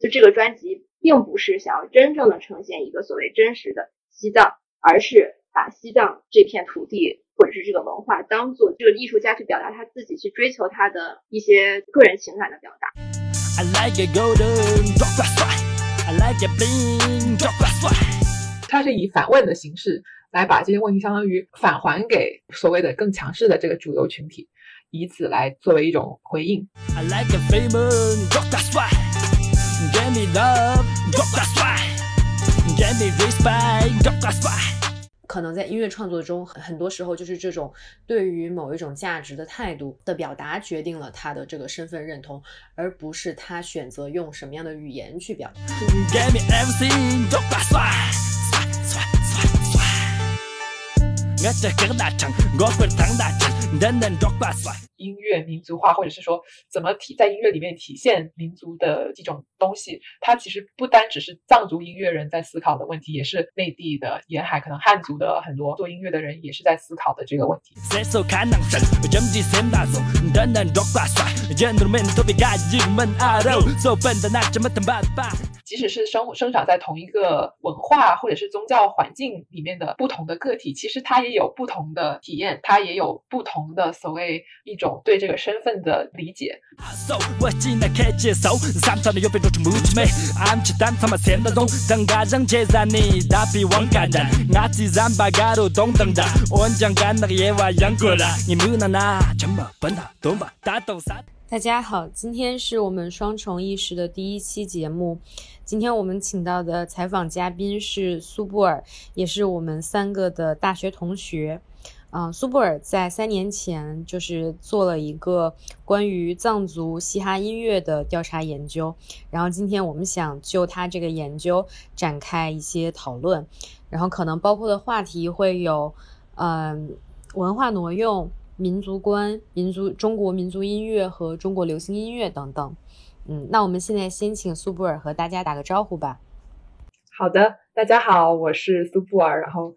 就这个专辑并不是想要真正的呈现一个所谓真实的西藏，而是把西藏这片土地或者是这个文化当做这个艺术家去表达他自己，去追求他的一些个人情感的表达。I like it golden, rock that swag. I like it bling, rock that swag. 它是以反问的形式来把这些问题相当于返还给所谓的更强势的这个主流群体，以此来作为一种回应。I like it famous, rock that swag. Give me love, rock that swag. Give me respect, rock that swag.可能在音乐创作中，很多时候就是这种对于某一种价值的态度的表达决定了他的这个身份认同，而不是他选择用什么样的语言去表达。音乐民族化，或者是说怎么在音乐里面体现民族的这种东西，它其实不单只是藏族音乐人在思考的问题，也是内地的沿海可能汉族的很多做音乐的人也是在思考的这个问题。即使是生长在同一个文化或者是宗教环境里面的不同的个体，其实它也有不同的体验，它也有不同的所谓一种对这个身份的理解。大家好，今天是我们双重意识的第一期节目。今天我们请到的采访嘉宾是苏布尔，也是我们三个的大学同学。苏布尔在3年前就是做了一个关于藏族嘻哈音乐的调查研究，然后今天我们想就他这个研究展开一些讨论，然后可能包括的话题会有文化挪用、民族观、中国民族音乐和中国流行音乐等等。那我们现在先请苏布尔和大家打个招呼吧。好的，大家好，我是苏布尔，然后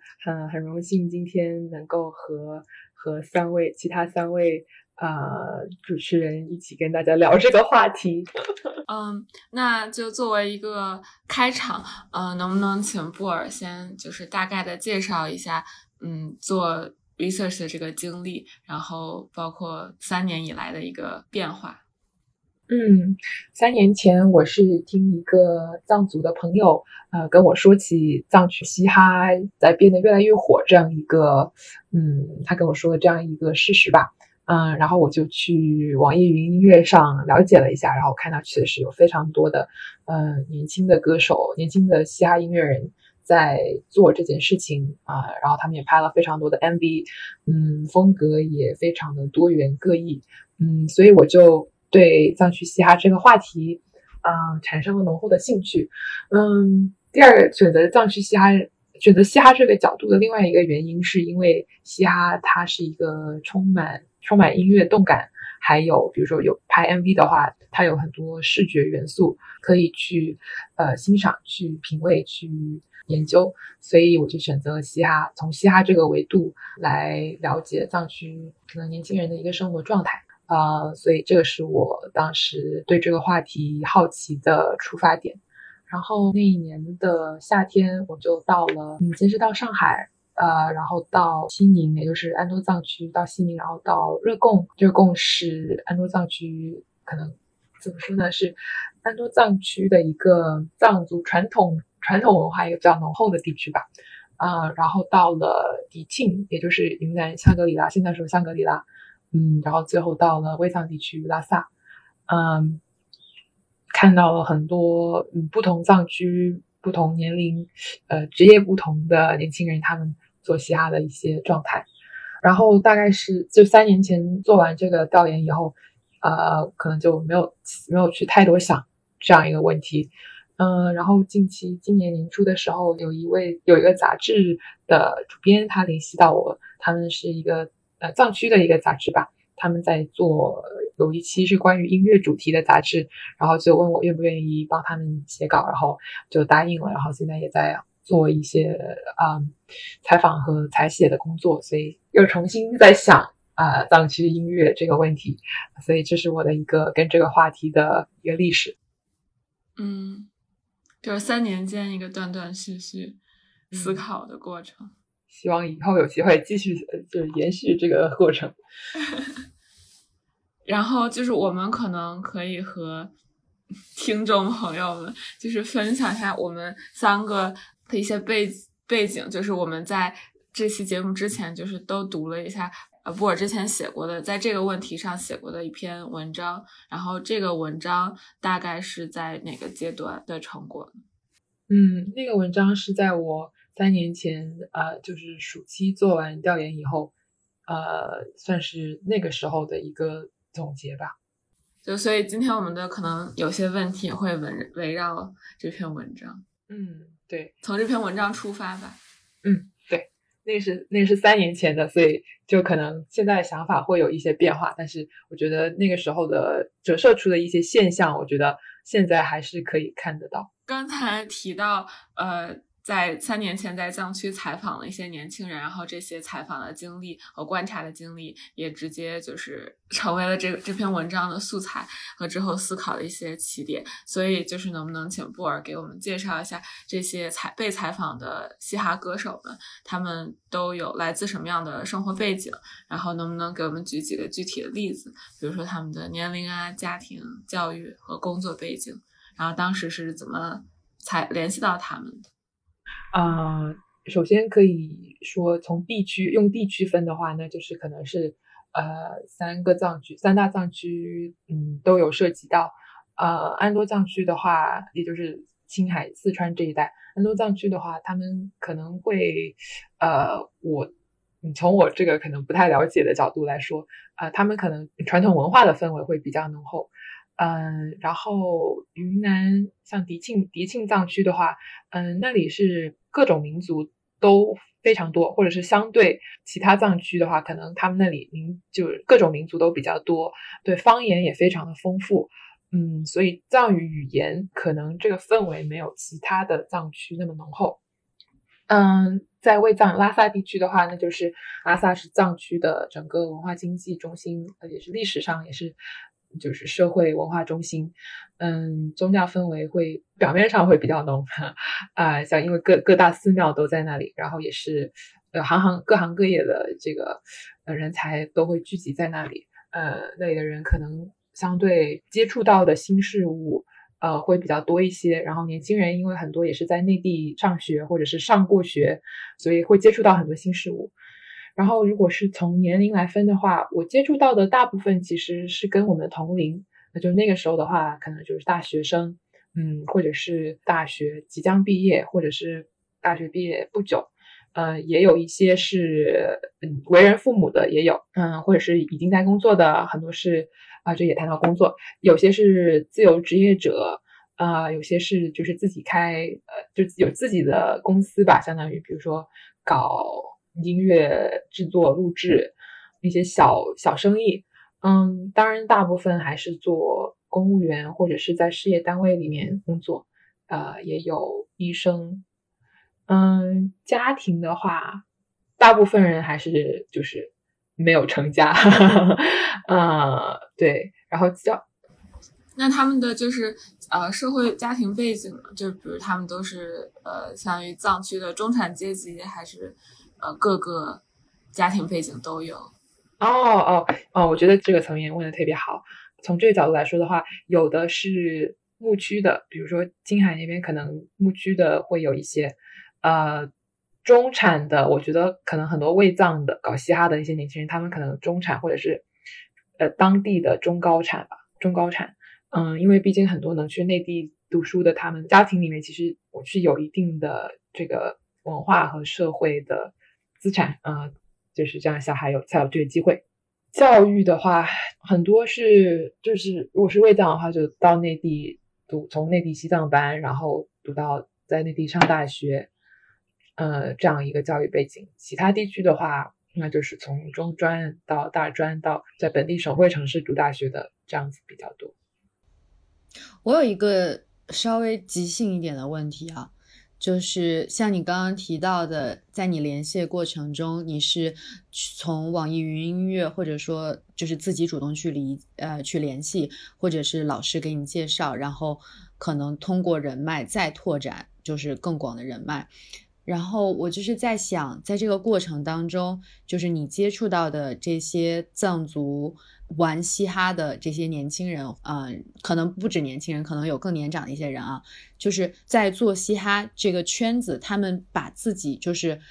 很荣幸今天能够和其他三位主持人一起跟大家聊这个话题。那就作为一个开场，能不能请布尔先就是大概的介绍一下做 research 的这个经历，然后包括3年以来的一个变化。3年前我是听一个藏族的朋友跟我说起藏区嘻哈在变得越来越火这样一个他跟我说的这样一个事实吧。然后我就去网易云音乐上了解了一下，然后看到确实有非常多的年轻的歌手、年轻的嘻哈音乐人在做这件事情然后他们也拍了非常多的 MV， 风格也非常的多元各异，所以我就对藏区嘻哈这个话题产生了浓厚的兴趣。第二个选择嘻哈这个角度的另外一个原因，是因为嘻哈它是一个充满音乐动感，还有比如说有拍 MV 的话，它有很多视觉元素可以去欣赏、去品味、去研究，所以我就选择了嘻哈，从嘻哈这个维度来了解藏区可能年轻人的一个生活状态。所以这个是我当时对这个话题好奇的出发点。然后那一年的夏天，我就到了，先是到上海，然后到西宁，也就是安多藏区，到西宁，然后到热贡。热贡是安多藏区，可能怎么说呢，是安多藏区的一个藏族传统文化一个比较浓厚的地区吧。然后到了迪庆，也就是云南香格里拉，现在说香格里拉。然后最后到了卫藏地区拉萨，看到了很多不同藏区、不同年龄、职业不同的年轻人他们做嘻哈的一些状态。然后大概是就3年前做完这个调研以后，可能就没有去太多想这样一个问题。然后今年年初的时候，有一个杂志的主编他联系到我，他们是一个藏区的一个杂志吧，他们在做有一期是关于音乐主题的杂志，然后就问我愿不愿意帮他们写稿，然后就答应了，然后现在也在做一些采访和采写的工作，所以又重新在想藏区音乐这个问题，所以这是我的一个跟这个话题的一个历史。嗯，就是3年间一个断断续续思考的过程。希望以后有机会继续就是延续这个过程。然后就是我们可能可以和听众朋友们就是分享一下我们3个的一些背景，就是我们在这期节目之前就是都读了一下布尔之前写过的，在这个问题上写过的一篇文章，然后这个文章大概是在哪个阶段的成果？那个文章是在我3年前就是暑期做完调研以后算是那个时候的一个总结吧。就所以今天我们的可能有些问题也会围绕这篇文章。对，从这篇文章出发吧。对，那是3年前的，所以就可能现在想法会有一些变化，但是我觉得那个时候的折射出的一些现象，我觉得现在还是可以看得到。刚才提到在3年前在藏区采访了一些年轻人，然后这些采访的经历和观察的经历也直接就是成为了这篇文章的素材和之后思考的一些起点。所以就是能不能请布尔给我们介绍一下这些被采访的嘻哈歌手们，他们都有来自什么样的生活背景，然后能不能给我们举几个具体的例子，比如说他们的年龄啊、家庭、教育和工作背景，然后当时是怎么才联系到他们的。首先可以说从地区，用地区分的话呢，就是可能是3大藏区都有涉及到。安多藏区的话，也就是青海、四川这一带，安多藏区的话，他们可能会从我这个可能不太了解的角度来说，他们可能传统文化的氛围会比较浓厚。然后云南像迪庆藏区的话，那里是各种民族都非常多，或者是相对其他藏区的话，可能他们那里就是各种民族都比较多，对，方言也非常的丰富。所以藏语言可能这个氛围没有其他的藏区那么浓厚。在卫藏拉萨地区的话，那就是拉萨是藏区的整个文化经济中心，也是历史上也是就是社会文化中心。宗教氛围会表面上会比较浓像因为各大寺庙都在那里，然后也是各行各业的这个人才都会聚集在那里。那里的人可能相对接触到的新事物会比较多一些，然后年轻人因为很多也是在内地上学或者是上过学，所以会接触到很多新事物。然后如果是从年龄来分的话，我接触到的大部分其实是跟我们同龄，那就那个时候的话可能就是大学生，或者是大学即将毕业，或者是大学毕业不久，也有一些是为人父母的，也有或者是已经在工作的，很多是这也谈到工作，有些是自由职业者，有些是就是自己开就有自己的公司吧，相当于比如说搞音乐制作、录制一些小生意。当然大部分还是做公务员或者是在事业单位里面工作，也有医生。家庭的话，大部分人还是就是没有成家。对，然后那他们的就是社会家庭背景，就比如他们都是相当于藏区的中产阶级，还是各个家庭背景都有？我觉得这个层面问的特别好。从这个角度来说的话，有的是牧区的，比如说青海那边可能牧区的会有一些中产的，我觉得可能很多卫藏的搞嘻哈的一些年轻人，他们可能中产或者是当地的中高产。因为毕竟很多能去内地读书的，他们家庭里面其实我是有一定的这个文化和社会的资产，就是这样小孩才有这个机会。教育的话，很多是就是如果是卫藏的话，就到内地从内地西藏班，然后读到在内地上大学，这样一个教育背景。其他地区的话，那就是从中专到大专到在本地省会城市读大学的这样子比较多。我有一个稍微即兴一点的问题啊，就是像你刚刚提到的，在你联系的过程中，你是从网易云音乐，或者说就是自己主动去联系，或者是老师给你介绍，然后可能通过人脉再拓展，就是更广的人脉。然后我就是在想，在这个过程当中，就是你接触到的这些藏族玩嘻哈的这些年轻人，可能不止年轻人，可能有更年长的一些人啊，就是在做嘻哈这个圈子，他们把自己就是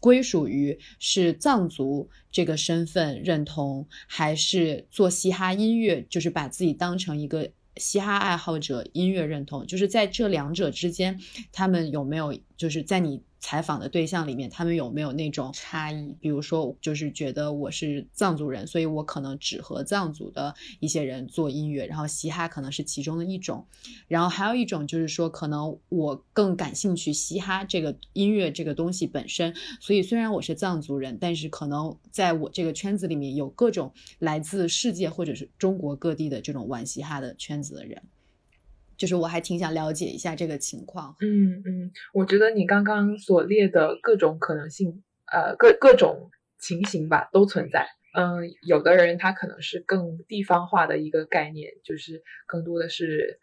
归属于是藏族这个身份认同，还是做嘻哈音乐，就是把自己当成一个嘻哈爱好者音乐认同，就是在这两者之间，他们有没有就是在你采访的对象里面，他们有没有那种差异？比如说就是觉得我是藏族人，所以我可能只和藏族的一些人做音乐，然后嘻哈可能是其中的一种，然后还有一种就是说可能我更感兴趣嘻哈这个音乐这个东西本身，所以虽然我是藏族人，但是可能在我这个圈子里面有各种来自世界或者是中国各地的这种玩嘻哈的圈子的人，就是我还挺想了解一下这个情况。我觉得你刚刚所列的各种可能性，各种情形吧，都存在。有的人他可能是更地方化的一个概念，就是更多的是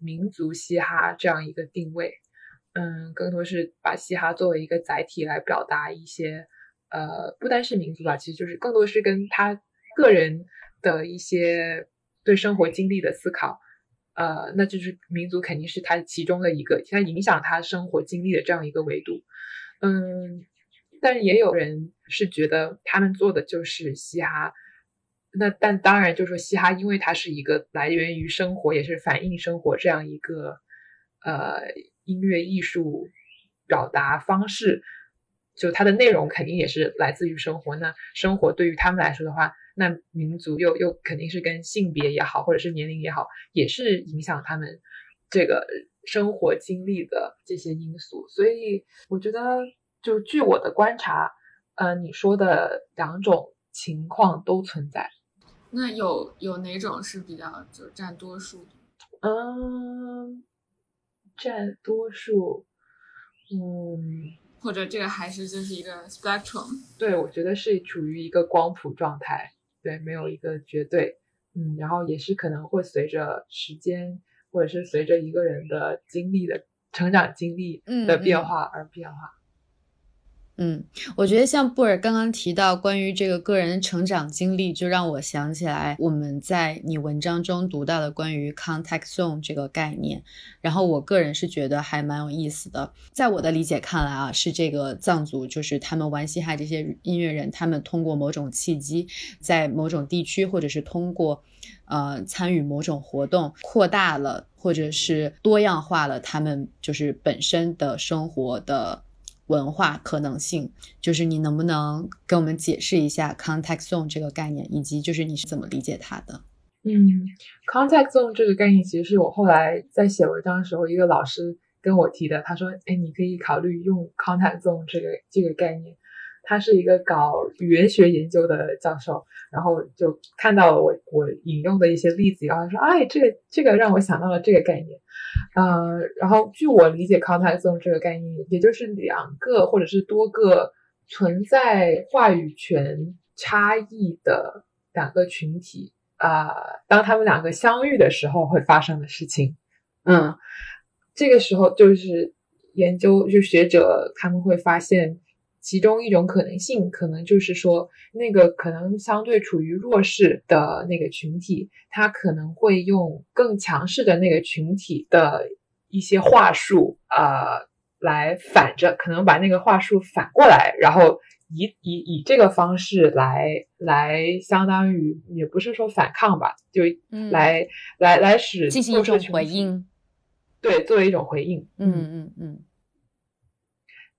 民族嘻哈这样一个定位。更多是把嘻哈作为一个载体来表达一些不单是民族吧，其实就是更多是跟他个人的一些对生活经历的思考。那就是民族肯定是他其中的一个，他影响他生活经历的这样一个维度。但也有人是觉得他们做的就是嘻哈，那但当然就是说嘻哈因为它是一个来源于生活，也是反映生活这样一个音乐艺术表达方式，就它的内容肯定也是来自于生活，那生活对于他们来说的话，那民族又肯定是跟性别也好，或者是年龄也好，也是影响他们这个生活经历的这些因素。所以我觉得就据我的观察，你说的两种情况都存在。那有哪种是比较就占多数？占多数，或者这个还是就是一个 spectrum。 对，我觉得是处于一个光谱状态，对，没有一个绝对。然后也是可能会随着时间，或者是随着一个人的经历的成长经历的变化而变化。我觉得像布尔刚刚提到关于这个个人成长经历，就让我想起来我们在你文章中读到的关于 contact zone 这个概念，然后我个人是觉得还蛮有意思的。在我的理解看来啊，是这个藏族就是他们玩嘻哈这些音乐人，他们通过某种契机在某种地区，或者是通过参与某种活动，扩大了或者是多样化了他们就是本身的生活的文化可能性。就是你能不能给我们解释一下 contact zone 这个概念，以及就是你是怎么理解它的？contact zone 这个概念其实是我后来在写文章的时候，一个老师跟我提的。他说：“哎，你可以考虑用 contact zone 这个概念。”他是一个搞语言学研究的教授，然后就看到了我引用的一些例子，然后他说：“哎，这个让我想到了这个概念。”然后据我理解 contact zone 这个概念，也就是两个或者是多个存在话语权差异的两个群体当他们两个相遇的时候会发生的事情。这个时候就是研究就学者他们会发现，其中一种可能性可能就是说，那个可能相对处于弱势的那个群体，他可能会用更强势的那个群体的一些话术来反着，可能把那个话术反过来，然后以这个方式来相当于也不是说反抗吧，就来使进行一种回应。对，作为一种回应。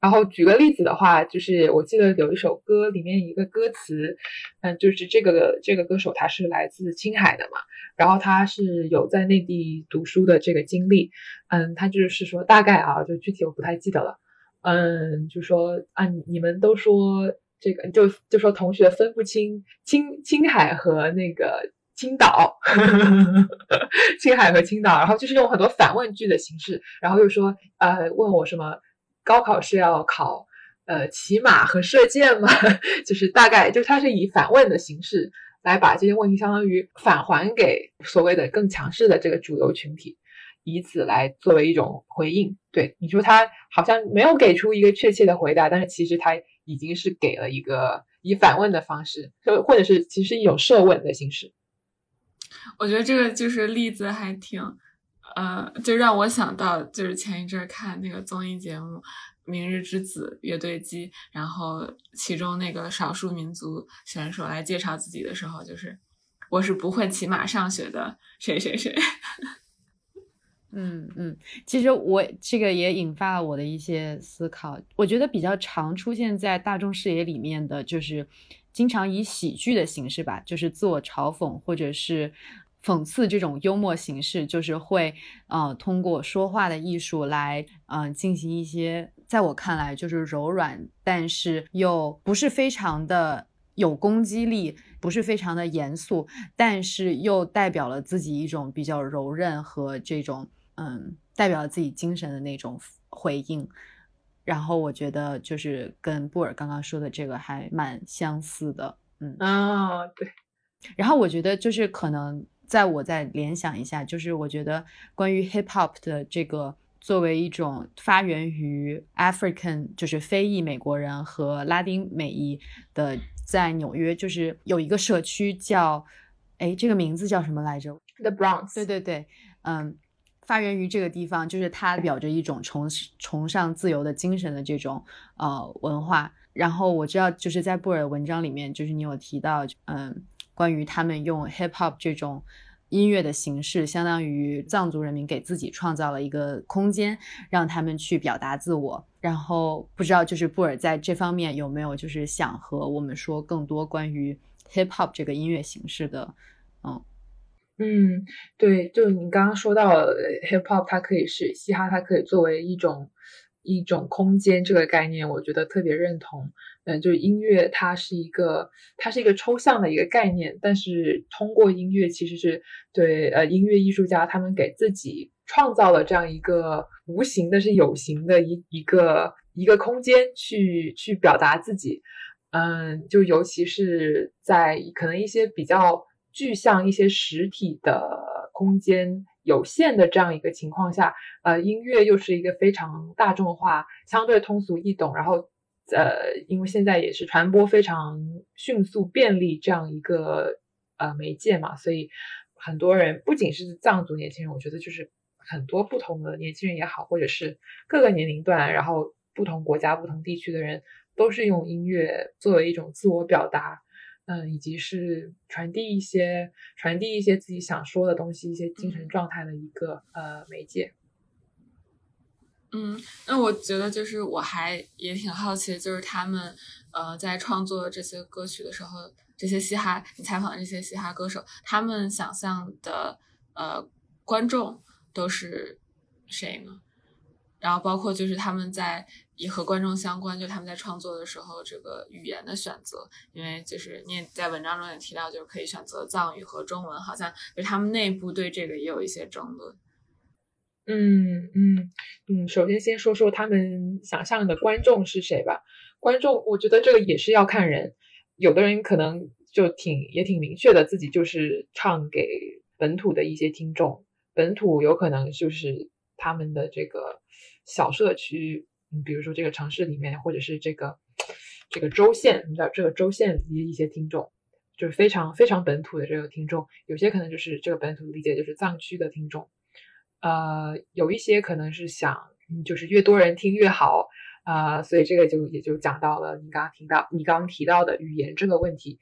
然后举个例子的话，就是我记得有一首歌里面一个歌词，就是这个歌手他是来自青海的嘛，然后他是有在内地读书的这个经历，他就是说大概啊，就具体我不太记得了，就说啊，你们都说这个，就说同学分不清青海和那个青岛青海和青岛，然后就是用很多反问句的形式，然后又说问我什么高考是要考骑马和射箭吗，就是大概就是它是以反问的形式来把这些问题相当于返还给所谓的更强势的这个主流群体，以此来作为一种回应。对，你说他好像没有给出一个确切的回答，但是其实他已经是给了一个以反问的方式，或者是其实一种设问的形式。我觉得这个就是例子还挺就让我想到就是前一阵看那个综艺节目明日之子乐队机，然后其中那个少数民族选手来介绍自己的时候，就是我是不会骑马上学的谁谁谁。嗯嗯，其实我这个也引发了我的一些思考。我觉得比较常出现在大众视野里面的就是经常以喜剧的形式吧，就是自我嘲讽或者是讽刺这种幽默形式，就是会通过说话的艺术来进行一些在我看来就是柔软但是又不是非常的有攻击力，不是非常的严肃，但是又代表了自己一种比较柔韧和这种代表了自己精神的那种回应。然后我觉得就是跟布尔刚刚说的这个还蛮相似的。嗯啊，对。然后我觉得就是可能再联想一下，就是我觉得关于 hip hop 的这个作为一种发源于 African 就是非裔美国人和拉丁美裔的，在纽约就是有一个社区叫这个名字叫什么来着 The Bronx。 对对对，发源于这个地方，就是它代表着一种崇尚自由的精神的这种文化。然后我知道就是在布尔文章里面就是你有提到关于他们用 hip hop 这种音乐的形式，相当于藏族人民给自己创造了一个空间让他们去表达自我。然后不知道就是布尔在这方面有没有就是想和我们说更多关于 hip hop 这个音乐形式的。对，就你刚刚说到 hip hop 它可以是嘻哈，它可以作为一种空间这个概念，我觉得特别认同。就是音乐它是一个抽象的一个概念，但是通过音乐其实是对音乐艺术家他们给自己创造了这样一个无形的是有形的一个空间去表达自己。就尤其是在可能一些比较具象一些实体的空间有限的这样一个情况下，音乐又是一个非常大众化相对通俗易懂，然后因为现在也是传播非常迅速便利这样一个媒介嘛，所以很多人不仅是藏族年轻人，我觉得就是很多不同的年轻人也好，或者是各个年龄段然后不同国家不同地区的人都是用音乐作为一种自我表达，以及是传递一些自己想说的东西，一些精神状态的一个媒介。那我觉得就是我还也挺好奇，就是他们在创作这些歌曲的时候，这些嘻哈你采访的这些嘻哈歌手，他们想象的观众都是谁呢？然后包括就是他们在也和观众相关，就他们在创作的时候这个语言的选择，因为就是你也在文章中也提到就是可以选择藏语和中文，好像就是他们内部对这个也有一些争论。首先说说他们想象的观众是谁吧。观众我觉得这个也是要看人，有的人可能就挺明确的自己就是唱给本土的一些听众，本土有可能就是他们的这个小社区，比如说这个城市里面，或者是这个州县，你知道这个州县的一些听众，就是非常非常本土的这个听众，有些可能就是这个本土理解就是藏区的听众，有一些可能是想就是越多人听越好，所以这个就也就讲到了你刚刚提到的语言这个问题。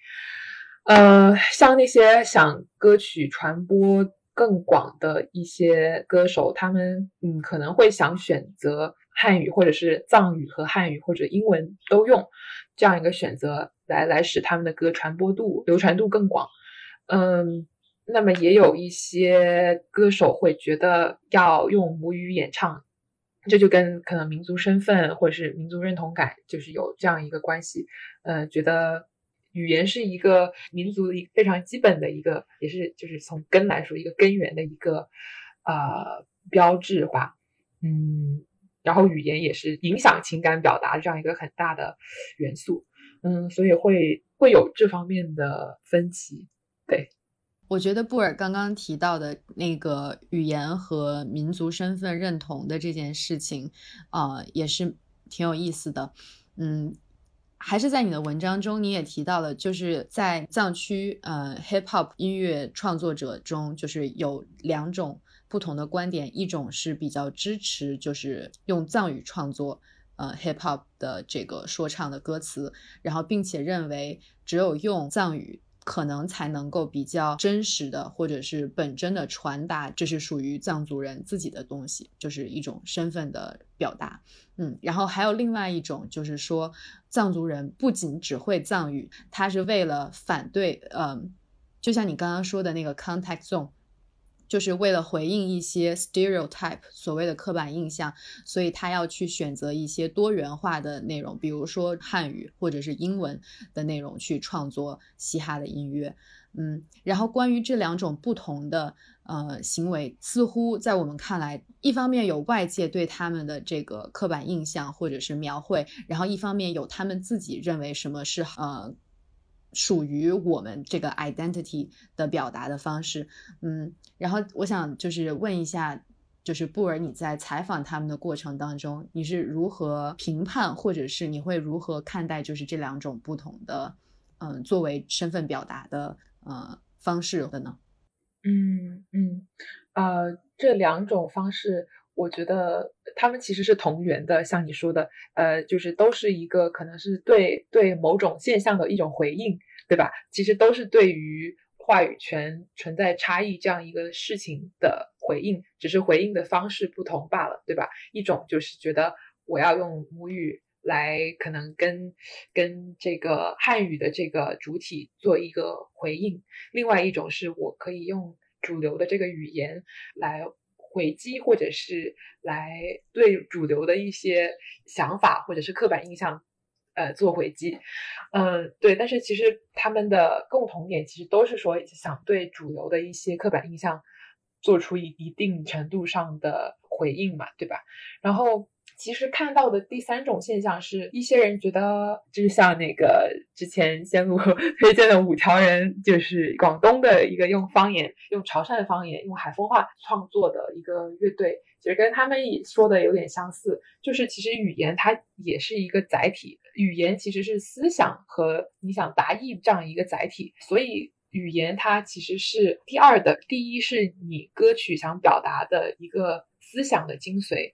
像那些想歌曲传播更广的一些歌手，他们可能会想选择汉语或者是藏语和汉语或者英文都用这样一个选择来使他们的歌传播度流传度更广。那么也有一些歌手会觉得要用母语演唱，这就跟可能民族身份或者是民族认同感就是有这样一个关系。觉得语言是一个民族一个非常基本的一个，也是就是从根来说一个根源的一个标志吧。嗯，然后语言也是影响情感表达这样一个很大的元素。嗯，所以会有这方面的分歧。对，我觉得布尔刚刚提到的那个语言和民族身份认同的这件事情也是挺有意思的。嗯，还是在你的文章中你也提到了，就是在藏区hip hop 音乐创作者中，就是有两种不同的观点，一种是比较支持就是用藏语创作hip hop 的这个说唱的歌词，然后并且认为只有用藏语可能才能够比较真实的或者是本真的传达这是属于藏族人自己的东西，就是一种身份的表达。嗯，然后还有另外一种就是说藏族人不仅只会藏语，他是为了反对就像你刚刚说的那个 contact zone， 就是为了回应一些 stereotype 所谓的刻板印象，所以他要去选择一些多元化的内容，比如说汉语或者是英文的内容去创作嘻哈的音乐。嗯，然后关于这两种不同的行为，似乎在我们看来，一方面有外界对他们的这个刻板印象或者是描绘，然后一方面有他们自己认为什么是属于我们这个 identity 的表达的方式。嗯，然后我想就是问一下，就是布尔，你在采访他们的过程当中，你是如何评判，或者是你会如何看待就是这两种不同的作为身份表达的方式的呢？这两种方式我觉得他们其实是同源的，像你说的就是都是一个可能是对某种现象的一种回应，对吧？其实都是对于话语权存在差异这样一个事情的回应，只是回应的方式不同罢了，对吧？一种就是觉得我要用母语来可能跟这个汉语的这个主体做一个回应，另外一种是我可以用主流的这个语言来回击，或者是来对主流的一些想法或者是刻板印象做回击。对，但是其实他们的共同点其实都是说想对主流的一些刻板印象做出一定程度上的回应嘛，对吧？然后其实看到的第三种现象是一些人觉得，就是像那个之前仙露推荐的五条人，就是广东的一个用方言，用潮汕方言，用海丰话创作的一个乐队，其实跟他们说的有点相似，就是其实语言它也是一个载体，语言其实是思想和你想达意这样一个载体，所以语言它其实是第二的，第一是你歌曲想表达的一个思想的精髓。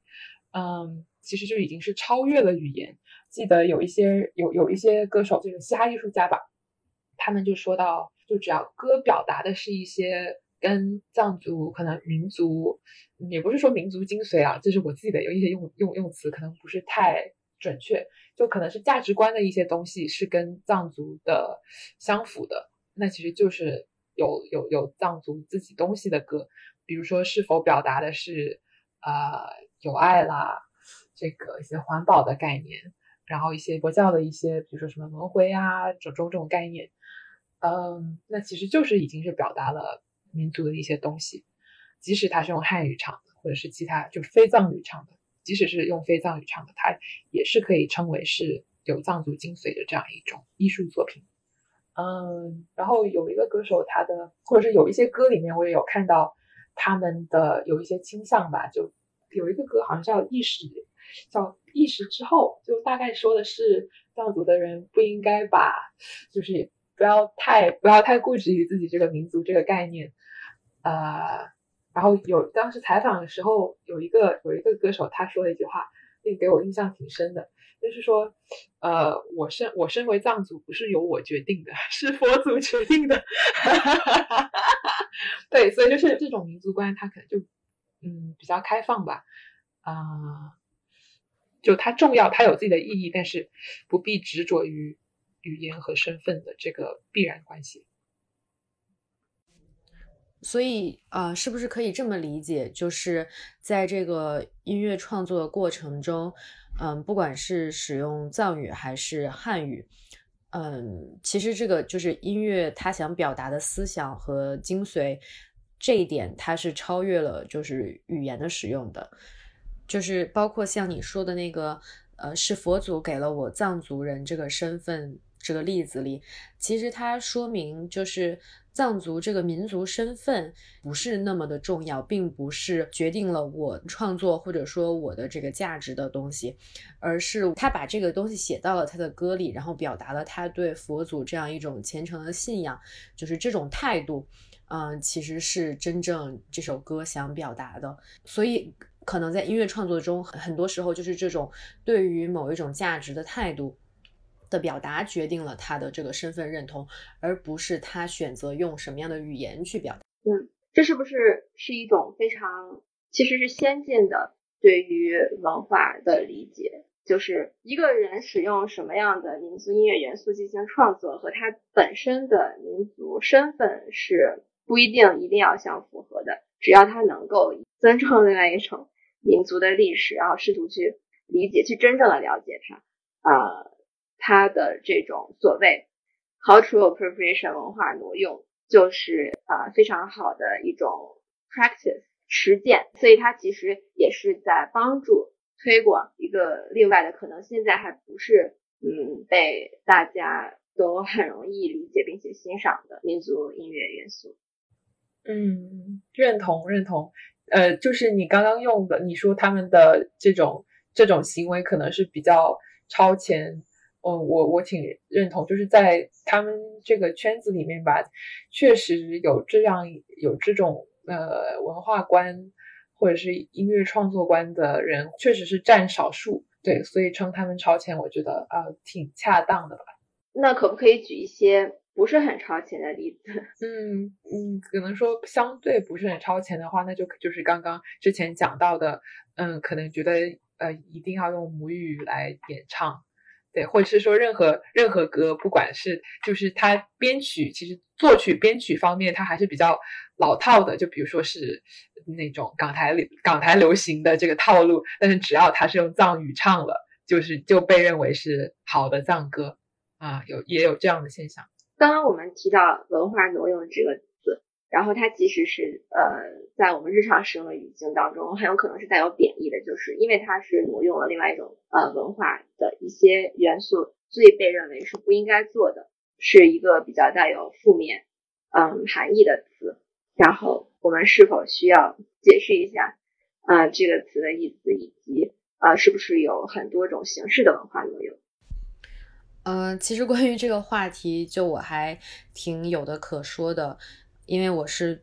其实就已经是超越了语言。记得有一些歌手，这个嘻哈艺术家吧，他们就说到，就只要歌表达的是一些跟藏族可能民族，也不是说民族精髓啊，这是我自己的有一些用词可能不是太准确，就可能是价值观的一些东西是跟藏族的相符的，那其实就是有藏族自己东西的歌，比如说是否表达的是友爱啦，这个一些环保的概念，然后一些佛教的一些比如说什么轮回啊，种种概念。那其实就是已经是表达了民族的一些东西，即使它是用汉语唱的，或者是其他就非藏语唱的，即使是用非藏语唱的，它也是可以称为是有藏族精髓的这样一种艺术作品。然后有一个歌手，他的或者是有一些歌里面我也有看到他们的有一些倾向吧，就有一个歌好像叫意识之后，就大概说的是藏族的人不应该把，就是不要太固执于自己这个民族这个概念。然后当时采访的时候有一个歌手他说了一句话，那个给我印象挺深的，就是说我身为藏族不是由我决定的，是佛祖决定的。对，所以就是这种民族观他可能就比较开放吧。就它重要，它有自己的意义，但是不必执着于语言和身份的这个必然关系。所以是不是可以这么理解，就是在这个音乐创作的过程中，不管是使用藏语还是汉语，其实这个就是音乐它想表达的思想和精髓，这一点它是超越了就是语言的使用的，就是包括像你说的那个是佛祖给了我藏族人这个身份这个例子里，其实它说明就是藏族这个民族身份不是那么的重要，并不是决定了我创作或者说我的这个价值的东西，而是他把这个东西写到了他的歌里，然后表达了他对佛祖这样一种虔诚的信仰，就是这种态度其实是真正这首歌想表达的。所以可能在音乐创作中很多时候就是这种对于某一种价值的态度的表达决定了他的这个身份认同，而不是他选择用什么样的语言去表达。这是不是一种非常其实是先进的对于文化的理解，就是一个人使用什么样的民族音乐元素进行创作和他本身的民族身份是不一定一定要相符合的，只要他能够尊重另外一种民族的历史，然后试图去理解去真正的了解他他的这种所谓 cultural appropriation 文化挪用就是非常好的一种 practice 实践，所以它其实也是在帮助推广一个另外的可能现在还不是被大家都很容易理解并且欣赏的民族音乐元素。认同就是你刚刚用的你说他们的这种行为可能是比较超前，我挺认同，就是在他们这个圈子里面吧，确实有这种文化观或者是音乐创作观的人确实是占少数，对，所以称他们超前我觉得挺恰当的吧。那可不可以举一些不是很超前的例子？可能说相对不是很超前的话，那就是刚刚之前讲到的可能觉得一定要用母语来演唱，对，或者是说任何歌，不管是就是它编曲，其实作曲编曲方面它还是比较老套的，就比如说是那种港台流行的这个套路，但是只要它是用藏语唱了，就被认为是好的藏歌也有这样的现象。刚刚我们提到文化挪用这个词，然后它其实是在我们日常使用的语境当中很有可能是带有贬义的，就是因为它是挪用了另外一种文化的一些元素，所以被认为是不应该做的，是一个比较带有负面含义的词。然后我们是否需要解释一下这个词的意思，以及是不是有很多种形式的文化挪用？其实关于这个话题我还挺有的可说的，因为我是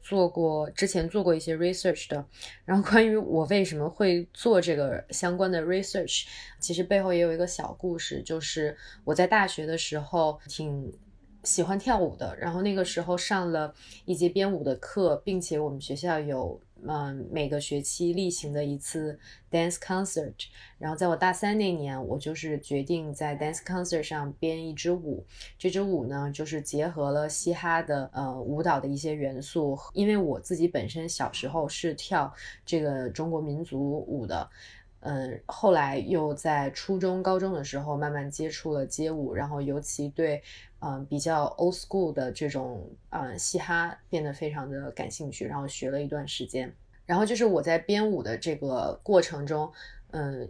之前做过一些 research 的，然后关于我为什么会做这个相关的 research， 其实背后也有一个小故事，就是我在大学的时候挺喜欢跳舞的，然后那个时候上了一节编舞的课，并且我们学校有每个学期例行的一次 dance concert， 然后在我大三那年我就是决定在 dance concert 上编一支舞，这支舞呢就是结合了嘻哈的舞蹈的一些元素，因为我自己本身小时候是跳这个中国民族舞的，后来又在初中高中的时候慢慢接触了街舞，然后尤其对比较 old school 的这种嘻哈变得非常的感兴趣，然后学了一段时间。然后就是我在编舞的这个过程中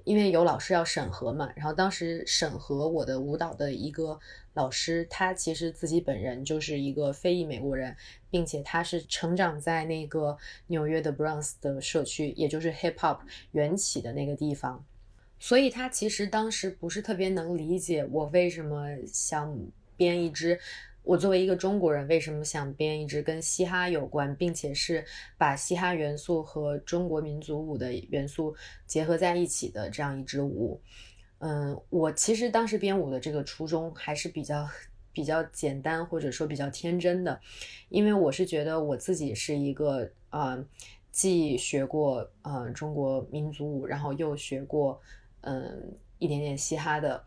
因为有老师要审核嘛，然后当时审核我的舞蹈的一个老师，他其实自己本人就是一个非裔美国人，并且他是成长在那个纽约的 Bronx 的社区，也就是 hip hop 缘起的那个地方，所以他其实当时不是特别能理解我为什么想编一支，我作为一个中国人为什么想编一支跟嘻哈有关，并且是把嘻哈元素和中国民族舞的元素结合在一起的这样一支舞。我其实当时编舞的这个初衷还是比较简单，或者说比较天真的，因为我是觉得我自己是一个既学过中国民族舞，然后又学过一点点嘻哈的，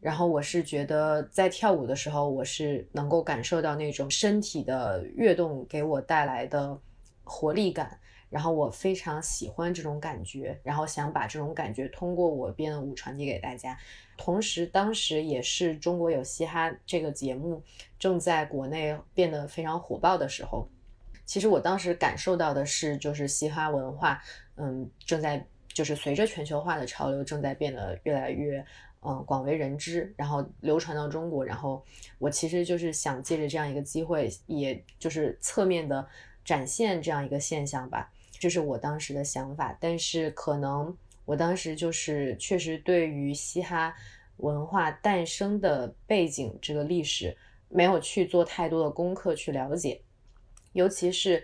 然后我是觉得在跳舞的时候我是能够感受到那种身体的跃动给我带来的活力感，然后我非常喜欢这种感觉，然后想把这种感觉通过我编舞传递给大家。同时当时也是中国有嘻哈这个节目正在国内变得非常火爆的时候，其实我当时感受到的是，就是嘻哈文化正在就是随着全球化的潮流正在变得越来越广为人知，然后流传到中国。然后我其实就是想借着这样一个机会，也就是侧面的展现这样一个现象吧，这是我当时的想法。但是可能我当时就是确实对于嘻哈文化诞生的背景这个历史没有去做太多的功课去了解，尤其是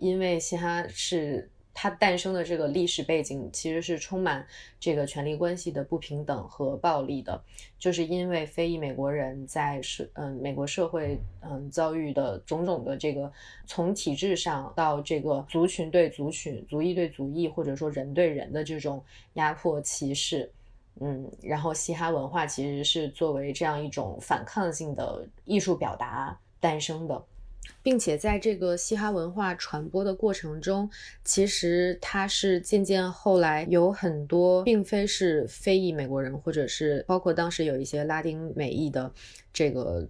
因为嘻哈是它诞生的这个历史背景其实是充满这个权力关系的不平等和暴力的，就是因为非裔美国人在美国社会遭遇的种种的这个从体制上到这个族群对族群、族裔对族裔，或者说人对人的这种压迫歧视。然后嘻哈文化其实是作为这样一种反抗性的艺术表达诞生的，并且在这个嘻哈文化传播的过程中，其实它是渐渐后来有很多并非是非裔美国人，或者是包括当时有一些拉丁美裔的这个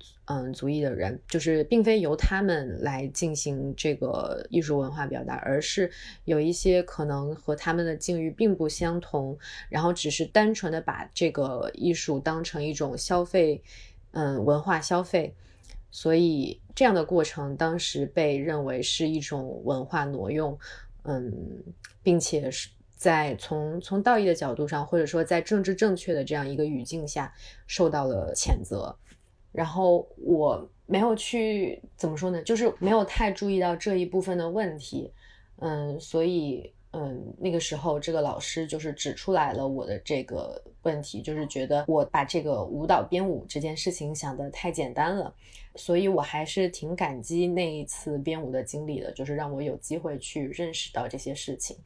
族裔的人，就是并非由他们来进行这个艺术文化表达，而是有一些可能和他们的境遇并不相同，然后只是单纯的把这个艺术当成一种消费文化消费。所以这样的过程当时被认为是一种文化挪用，并且在从道义的角度上，或者说在政治正确的这样一个语境下受到了谴责。然后我没有去怎么说呢，就是没有太注意到这一部分的问题，所以那个时候这个老师就是指出来了我的这个问题，就是觉得我把这个舞蹈编舞这件事情想得太简单了。所以我还是挺感激那一次编舞的经历的，就是让我有机会去认识到这些事情。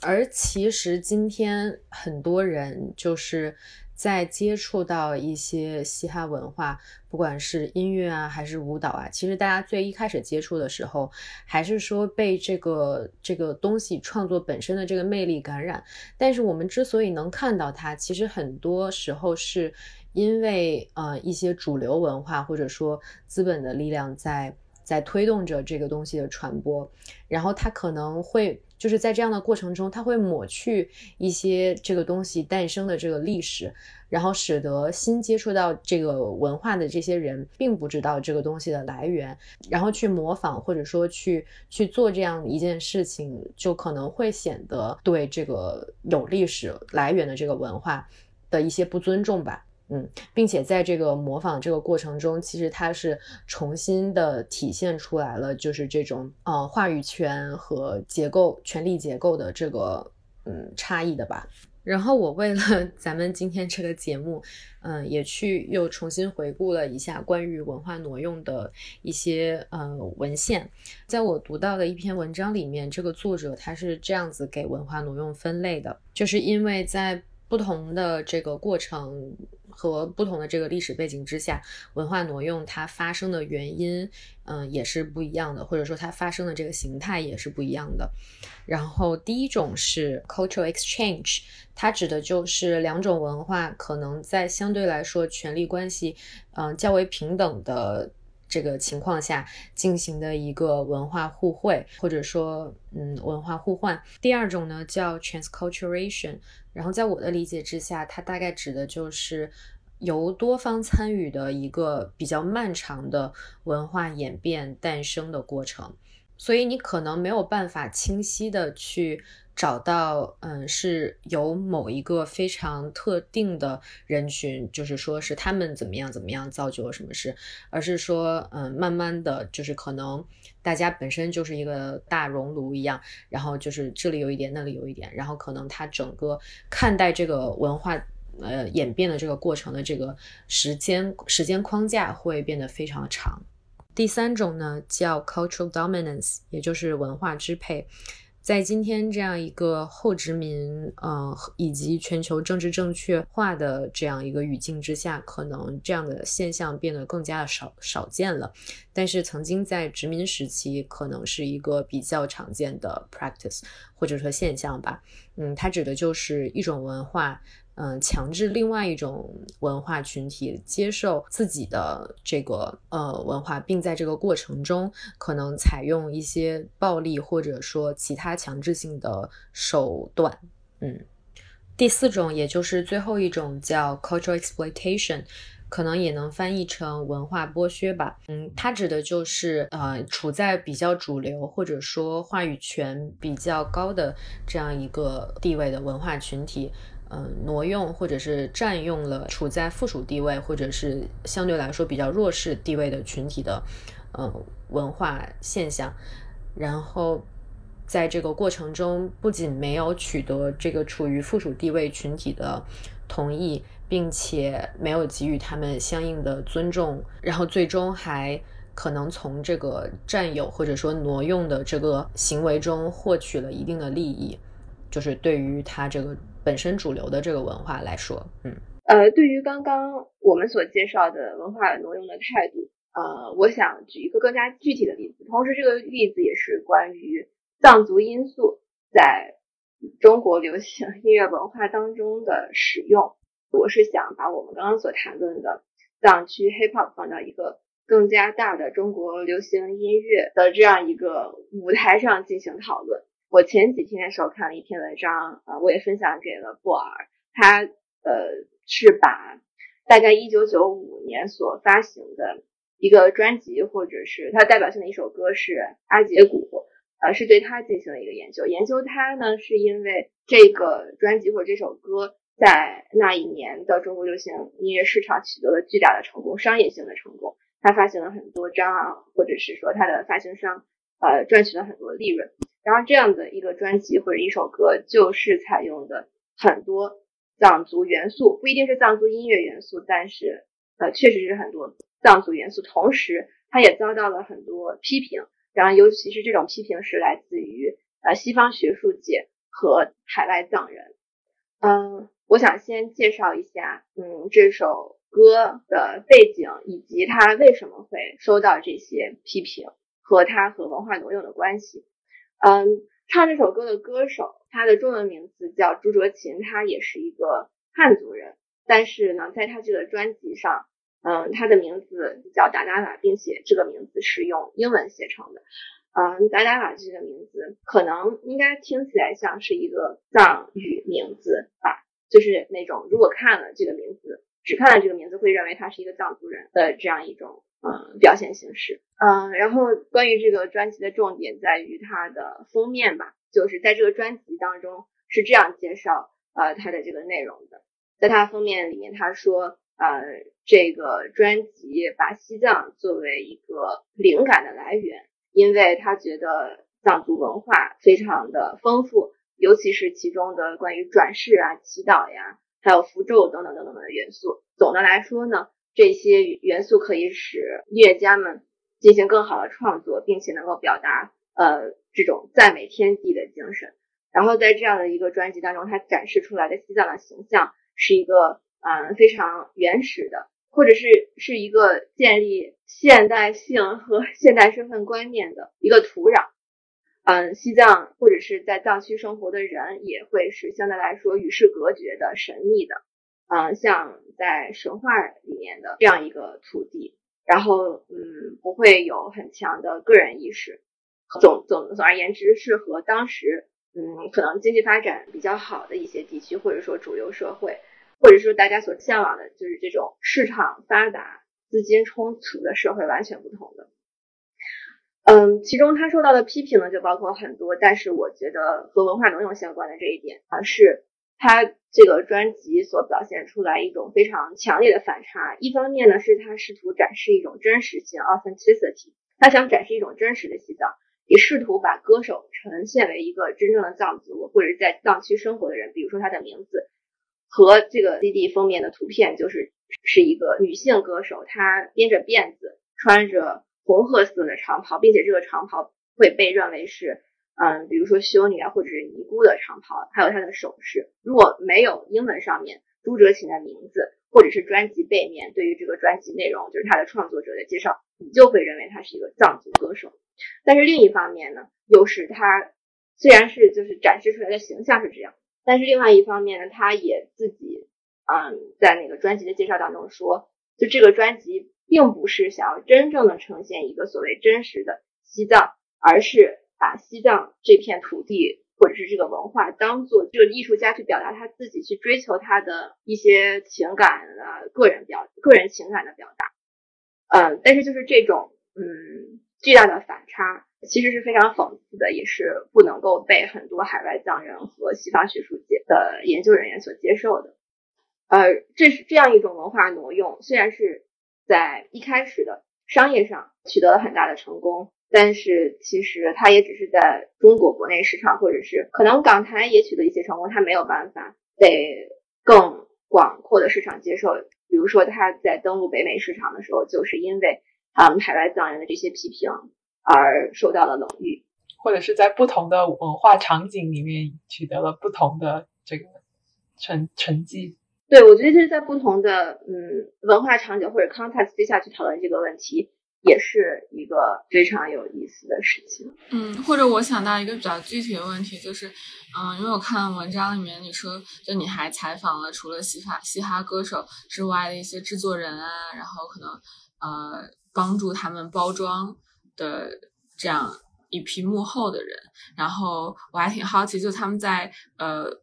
而其实今天很多人就是在接触到一些嘻哈文化，不管是音乐啊还是舞蹈啊，其实大家最一开始接触的时候还是说被这个东西创作本身的这个魅力感染，但是我们之所以能看到它，其实很多时候是因为一些主流文化或者说资本的力量在推动着这个东西的传播，然后它可能会就是在这样的过程中，它会抹去一些这个东西诞生的这个历史，然后使得新接触到这个文化的这些人并不知道这个东西的来源，然后去模仿或者说去做这样一件事情，就可能会显得对这个有历史来源的这个文化的一些不尊重吧。并且在这个模仿这个过程中，其实它是重新的体现出来了，就是这种话语权和权力结构的这个差异的吧。然后我为了咱们今天这个节目，也去又重新回顾了一下关于文化挪用的一些文献。在我读到的一篇文章里面，这个作者他是这样子给文化挪用分类的，就是因为在不同的这个过程和不同的这个历史背景之下，文化挪用它发生的原因也是不一样的，或者说它发生的这个形态也是不一样的。然后第一种是 cultural exchange， 它指的就是两种文化可能在相对来说权力关系较为平等的这个情况下进行的一个文化互惠，或者说文化互换。第二种呢叫 transculturation， 然后在我的理解之下，它大概指的就是由多方参与的一个比较漫长的文化演变诞生的过程。所以你可能没有办法清晰的去找到是由某一个非常特定的人群，就是说是他们怎么样怎么样造就了什么事，而是说慢慢的就是可能大家本身就是一个大熔炉一样，然后就是这里有一点那里有一点，然后可能他整个看待这个文化演变的这个过程的这个时间框架会变得非常长。第三种呢叫 cultural dominance， 也就是文化支配。在今天这样一个后殖民以及全球政治正确化的这样一个语境之下，可能这样的现象变得更加的少见了，但是曾经在殖民时期可能是一个比较常见的 practice 或者说现象吧。它指的就是一种文化强制另外一种文化群体接受自己的这个文化，并在这个过程中可能采用一些暴力或者说其他强制性的手段。第四种也就是最后一种叫 cultural exploitation，可能也能翻译成文化剥削吧。它指的就是处在比较主流或者说话语权比较高的这样一个地位的文化群体挪用或者是占用了处在附属地位或者是相对来说比较弱势地位的群体的文化现象，然后在这个过程中不仅没有取得这个处于附属地位群体的同意，并且没有给予他们相应的尊重，然后最终还可能从这个占有或者说挪用的这个行为中获取了一定的利益，就是对于他这个本身主流的这个文化来说。对于刚刚我们所介绍的文化挪用的态度，我想举一个更加具体的例子，同时这个例子也是关于藏族因素在中国流行音乐文化当中的使用。我是想把我们刚刚所谈论的藏区 hiphop 放到一个更加大的中国流行音乐的这样一个舞台上进行讨论。我前几天收看了一篇文章，我也分享给了布尔，他是把大概1995年所发行的一个专辑，或者是他代表性的一首歌是阿杰古，是对他进行了一个研究。研究他呢，是因为这个专辑或者这首歌在那一年的中国流行音乐市场取得了巨大的成功，商业性的成功，他发行了很多张啊，或者是说他的发行商赚取了很多利润。然后这样的一个专辑或者一首歌就是采用的很多藏族元素，不一定是藏族音乐元素，但是确实是很多藏族元素，同时他也遭到了很多批评，然后尤其是这种批评是来自于西方学术界和海外藏人。我想先介绍一下这首歌的背景，以及它为什么会受到这些批评和它和文化挪用的关系。唱这首歌的歌手，他的中文名字叫朱哲琴，他也是一个汉族人，但是呢在他这个专辑上他的名字叫达达瓦，并且这个名字是用英文写成的。达达瓦这个名字可能应该听起来像是一个藏语名字吧，就是那种如果看了这个名字，只看了这个名字会认为他是一个藏族人的这样一种表现形式。然后关于这个专辑的重点在于它的封面吧，就是在这个专辑当中是这样介绍它的这个内容的。在它封面里面他说这个专辑把西藏作为一个灵感的来源，因为他觉得藏族文化非常的丰富，尤其是其中的关于转世啊、祈祷呀，还有符咒等等等等的元素。总的来说呢，这些元素可以使音乐家们进行更好的创作，并且能够表达这种赞美天地的精神。然后在这样的一个专辑当中，它展示出来的西藏的形象是一个非常原始的，或者是一个建立现代性和现代身份观念的一个土壤。西藏或者是在藏区生活的人也会是相对来说与世隔绝的、神秘的，像在神话里面的这样一个土地。然后不会有很强的个人意识。总而言之，是和当时可能经济发展比较好的一些地区，或者说主流社会，或者说大家所向往的就是这种市场发达、资金充足的社会完全不同的。其中他受到的批评呢，就包括很多，但是我觉得和文化挪用相关的这一点是他这个专辑所表现出来一种非常强烈的反差。一方面呢，是他试图展示一种真实性 authenticity， 他想展示一种真实的西藏，也试图把歌手呈现为一个真正的藏族或者在藏区生活的人。比如说他的名字和这个 CD 封面的图片就是一个女性歌手，她编着辫子，穿着红褐色的长袍，并且这个长袍会被认为是比如说修女啊或者是尼姑的长袍，还有她的首饰。如果没有英文上面朱哲琴的名字或者是专辑背面对于这个专辑内容就是他的创作者的介绍，你就会认为他是一个藏族歌手。但是另一方面呢，又是他虽然是就是展示出来的形象是这样，但是另外一方面呢，他也自己在那个专辑的介绍当中说，就这个专辑并不是想要真正的呈现一个所谓真实的西藏，而是把西藏这片土地或者是这个文化当做这个艺术家去表达他自己，去追求他的一些情感啊，个人情感的表达。但是就是这种巨大的反差其实是非常讽刺的，也是不能够被很多海外藏人和西方学术界的研究人员所接受的。这是这样一种文化挪用，虽然是在一开始的商业上取得了很大的成功，但是其实它也只是在中国国内市场，或者是可能港台也取得一些成功，它没有办法被更广阔的市场接受。比如说它在登陆北美市场的时候，就是因为海外藏人的这些批评而受到了冷遇，或者是在不同的文化场景里面取得了不同的这个成绩。对，我觉得就是在不同的文化场景或者 context 之下去讨论这个问题，也是一个非常有意思的事情。或者我想到一个比较具体的问题，就是因为我看文章里面你说，就你还采访了除了嘻哈歌手之外的一些制作人啊，然后可能帮助他们包装的这样一批幕后的人。然后我还挺好奇，就他们在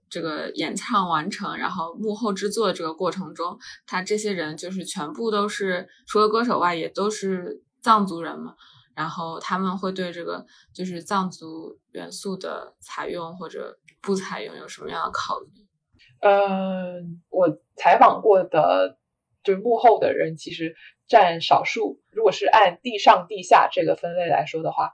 这个演唱完成然后幕后制作的这个过程中，他这些人就是全部都是除了歌手外也都是藏族人嘛，然后他们会对这个就是藏族元素的采用或者不采用有什么样的考虑？我采访过的就是幕后的人其实占少数，如果是按地上地下这个分类来说的话，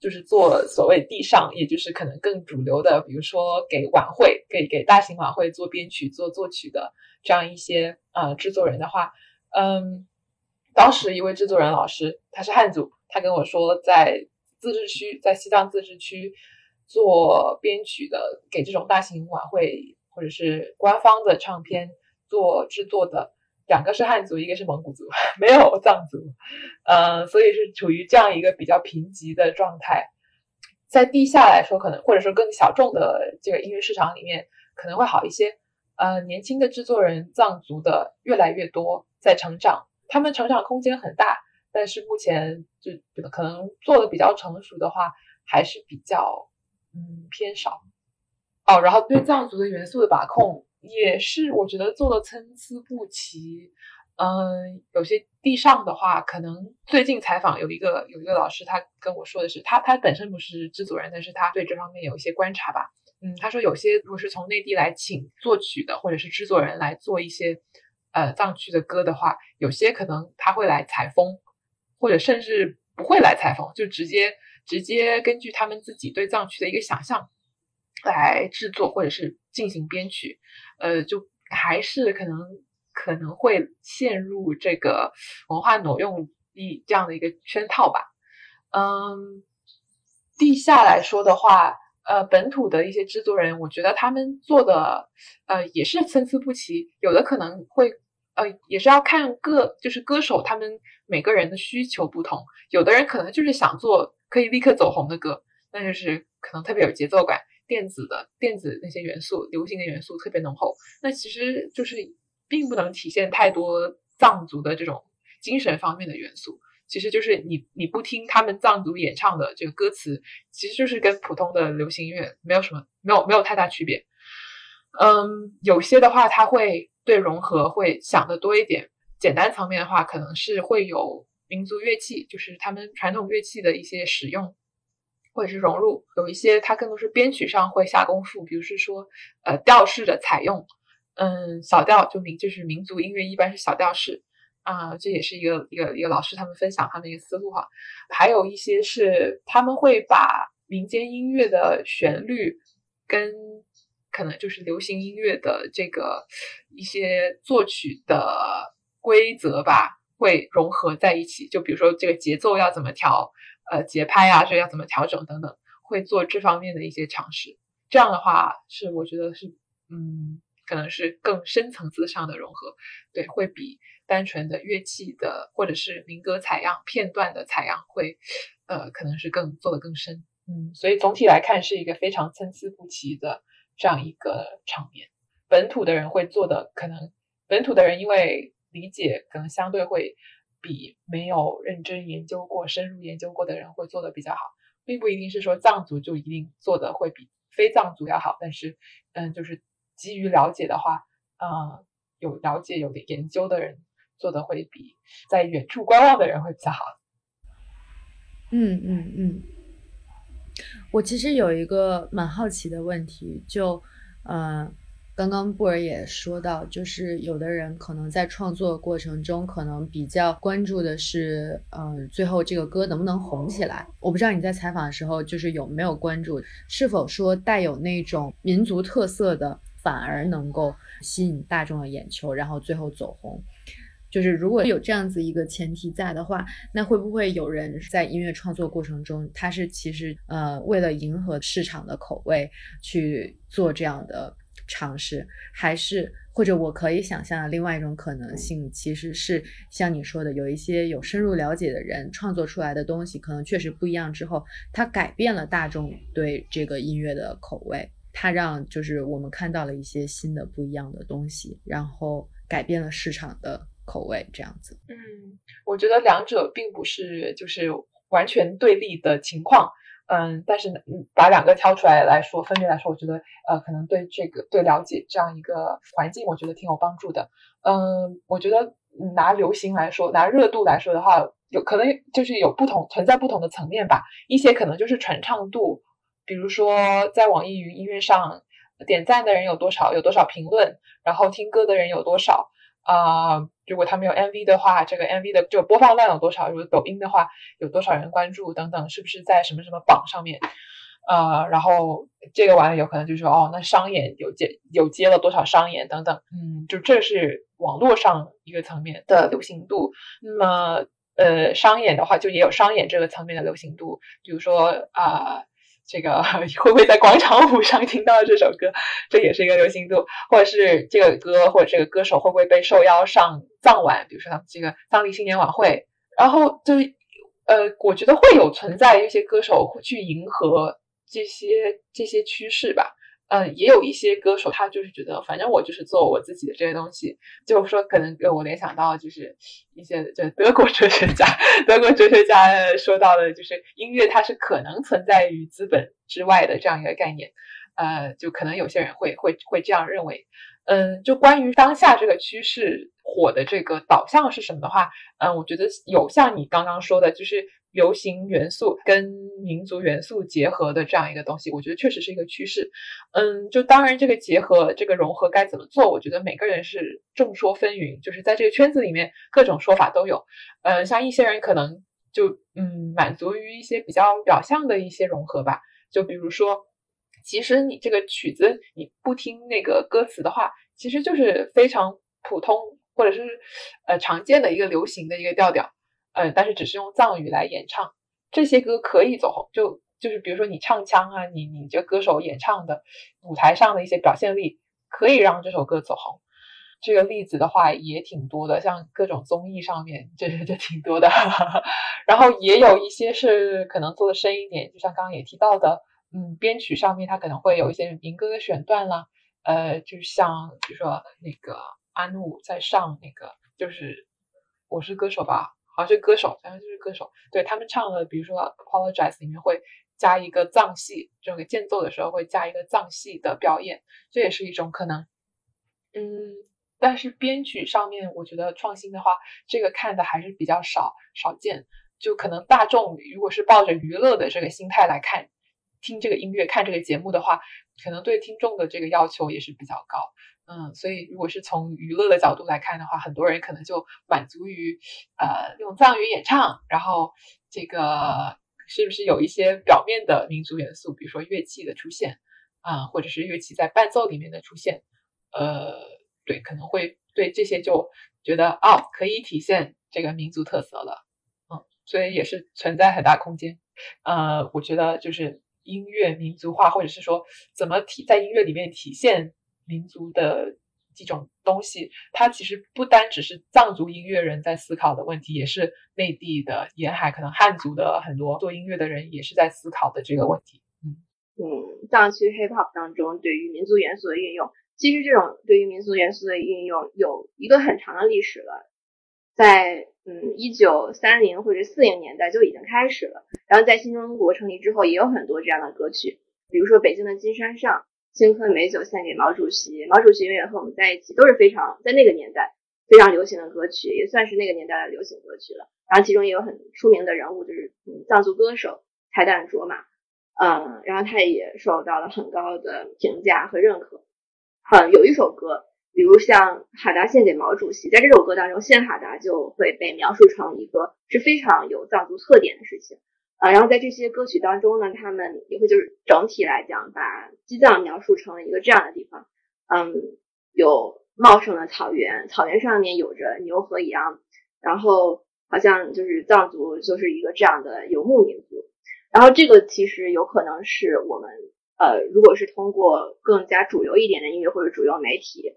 就是做所谓地上，也就是可能更主流的，比如说给晚会给大型晚会做编曲做作曲的这样一些制作人的话，当时一位制作人老师他是汉族，他跟我说在自治区，在西藏自治区做编曲的，给这种大型晚会或者是官方的唱片做制作的两个是汉族，一个是蒙古族，没有藏族，所以是处于这样一个比较贫瘠的状态。在地下来说，可能或者说更小众的这个音乐市场里面可能会好一些。年轻的制作人，藏族的越来越多在成长，他们成长空间很大，但是目前就可能做的比较成熟的话，还是比较偏少。然后对藏族的元素的把控也是我觉得做的参差不齐。有些地上的话，可能最近采访有一个老师，他跟我说的是他本身不是制作人，但是他对这方面有一些观察吧。他说有些如果是从内地来请作曲的或者是制作人来做一些藏区的歌的话，有些可能他会来采风，或者甚至不会来采风，就直接根据他们自己对藏区的一个想象来制作或者是进行编曲。就还是可能会陷入这个文化挪用这样的一个圈套吧。地下来说的话，本土的一些制作人，我觉得他们做的也是参差不齐，有的可能会也是要看就是歌手他们每个人的需求不同，有的人可能就是想做可以立刻走红的歌，那就是可能特别有节奏感，电子那些元素，流行的元素特别浓厚，那其实就是并不能体现太多藏族的这种精神方面的元素。其实就是你不听他们藏族演唱的这个歌词，其实就是跟普通的流行音乐没有太大区别。有些的话他会对融合会想得多一点，简单层面的话可能是会有民族乐器，就是他们传统乐器的一些使用或者是融入，有一些它更多是编曲上会下功夫，比如是说调式的采用，小调就是民族音乐一般是小调式这也是一个老师他们分享他们一个思路哈。还有一些是他们会把民间音乐的旋律跟可能就是流行音乐的这个一些作曲的规则吧，会融合在一起，就比如说这个节奏要怎么调，节拍啊，这要怎么调整等等，会做这方面的一些尝试。这样的话是我觉得是可能是更深层次上的融合，对，会比单纯的乐器的或者是民歌采样片段的采样会可能是更做得更深。所以总体来看是一个非常参差不齐的这样一个场面。本土的人会做的，可能本土的人因为理解可能相对会比没有认真研究过深入研究过的人会做的比较好，并不一定是说藏族就一定做的会比非藏族要好，但是就是基于了解的话，有了解有研究的人做的会比在远处观望的人会比较好。我其实有一个蛮好奇的问题，就刚刚布尔也说到，就是有的人可能在创作过程中可能比较关注的是最后这个歌能不能红起来。我不知道你在采访的时候就是有没有关注，是否说带有那种民族特色的反而能够吸引大众的眼球，然后最后走红。就是如果有这样子一个前提在的话，那会不会有人在音乐创作过程中他是其实为了迎合市场的口味去做这样的尝试，还是或者我可以想象的另外一种可能性其实是像你说的，有一些有深入了解的人创作出来的东西可能确实不一样之后，他改变了大众对这个音乐的口味，他让就是我们看到了一些新的不一样的东西，然后改变了市场的口味这样子。我觉得两者并不是就是完全对立的情况。但是把两个挑出来来说，分别来说，我觉得可能对这个对了解这样一个环境，我觉得挺有帮助的。我觉得拿流行来说，拿热度来说的话，有可能就是有不同存在不同的层面吧。一些可能就是传唱度，比如说在网易云音乐上点赞的人有多少，有多少评论，然后听歌的人有多少。如果他们有 MV 的话，这个 MV 的就播放量有多少，如果抖音的话有多少人关注等等，是不是在什么什么榜上面。然后这个完了有可能就说那商演有接了多少商演等等。就这是网络上一个层面的流行度。那么商演的话就也有商演这个层面的流行度，比如说这个会不会在广场舞上听到这首歌，这也是一个流行度，或者是这个歌或者这个歌手会不会被受邀上藏晚，比如说他们这个藏历新年晚会。然后就是我觉得会有存在一些歌手会去迎合这些趋势吧。也有一些歌手他就是觉得反正我就是做我自己的这些东西，就是说可能给我联想到就是一些就德国哲学家说到的，就是音乐它是可能存在于资本之外的这样一个概念。就可能有些人会这样认为。就关于当下这个趋势火的这个导向是什么的话，我觉得有像你刚刚说的，就是流行元素跟民族元素结合的这样一个东西，我觉得确实是一个趋势。就当然这个结合这个融合该怎么做，我觉得每个人是众说纷纭，就是在这个圈子里面各种说法都有。像一些人可能就满足于一些比较表象的一些融合吧，就比如说其实你这个曲子你不听那个歌词的话，其实就是非常普通或者是常见的一个流行的一个调调，但是只是用藏语来演唱，这些歌可以走红。就是比如说你唱腔啊，你这歌手演唱的舞台上的一些表现力可以让这首歌走红。这个例子的话也挺多的，像各种综艺上面这挺多的然后也有一些是可能做的深一点，就像刚刚也提到的编曲上面它可能会有一些民歌的选段啦，就像比如说那个阿努在上那个就是我是歌手吧，好像是歌手，对，他们唱的比如说 Apologize 里面会加一个藏戏，这个间奏的时候会加一个藏戏的表演，这也是一种可能。但是编曲上面我觉得创新的话，这个看的还是比较少见，就可能大众如果是抱着娱乐的这个心态来看听这个音乐看这个节目的话，可能对听众的这个要求也是比较高。所以如果是从娱乐的角度来看的话，很多人可能就满足于用藏语演唱，然后这个是不是有一些表面的民族元素，比如说乐器的出现或者是乐器在伴奏里面的出现，对，可能会对这些就觉得可以体现这个民族特色了。所以也是存在很大空间。我觉得就是音乐民族化，或者是说怎么在音乐里面体现民族的这种东西，它其实不单只是藏族音乐人在思考的问题，也是内地的沿海可能汉族的很多做音乐的人也是在思考的这个问题。藏区 hiphop 当中对于民族元素的运用，其实这种对于民族元素的运用有一个很长的历史了，在1930或者40年代就已经开始了，然后在新中国成立之后也有很多这样的歌曲，比如说北京的金山上，青稞美酒献给毛主席，毛主席永远和我们在一起，都是非常在那个年代非常流行的歌曲，也算是那个年代的流行歌曲了。然后其中也有很出名的人物，就是藏族歌手泰旦卓玛，然后他也受到了很高的评价和认可。有一首歌，比如像哈达献给毛主席，在这首歌当中，献哈达就会被描述成一个是非常有藏族特点的事情。然后在这些歌曲当中呢，他们也会就是整体来讲把西藏描述成一个这样的地方。有茂盛的草原，草原上面有着牛和羊，然后好像就是藏族就是一个这样的游牧民族。然后这个其实有可能是我们如果是通过更加主流一点的音乐或者主流媒体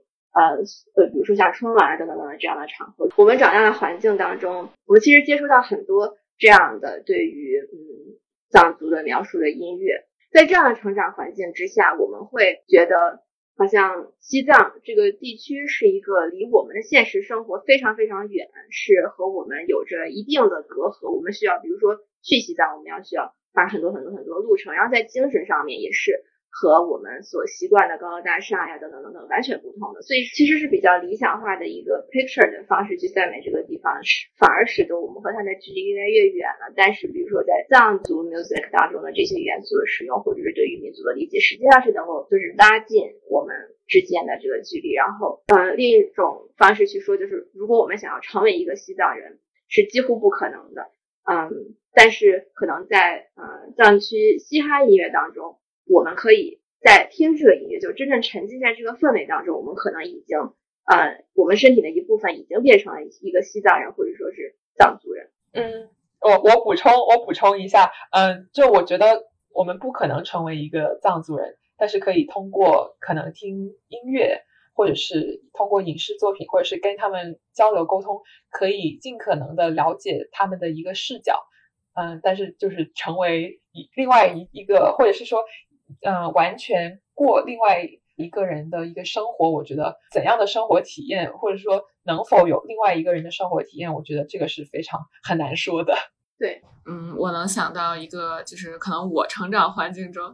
比如说像春晚等等等等这样的场合，我们长大的环境当中，我们其实接触到很多这样的对于藏族的描述的音乐。在这样的成长环境之下，我们会觉得好像西藏这个地区是一个离我们的现实生活非常非常远，是和我们有着一定的隔阂。我们需要比如说去西藏，我们要需要把很多路程，然后在精神上面也是和我们所习惯的高楼大厦呀等等等等完全不同的，所以其实是比较理想化的一个 picture 的方式去赞美这个地方，反而使得我们和它的距离越来越远了。但是比如说在藏族 music 当中的这些元素的使用，或者是对于民族的理解，实际上是能够就是拉近我们之间的这个距离。然后另一种方式去说，就是如果我们想要成为一个西藏人是几乎不可能的。但是可能在藏区嘻哈音乐当中，我们可以在听这个音乐就真正沉浸在这个氛围当中，我们可能已经我们身体的一部分已经变成了一个西藏人或者说是藏族人。我补充一下，就我觉得我们不可能成为一个藏族人，但是可以通过可能听音乐，或者是通过影视作品，或者是跟他们交流沟通，可以尽可能的了解他们的一个视角。但是就是成为另外一个，或者是说完全过另外一个人的一个生活，我觉得怎样的生活体验，或者说能否有另外一个人的生活体验，我觉得这个是非常很难说的。对，我能想到一个，就是可能我成长环境中，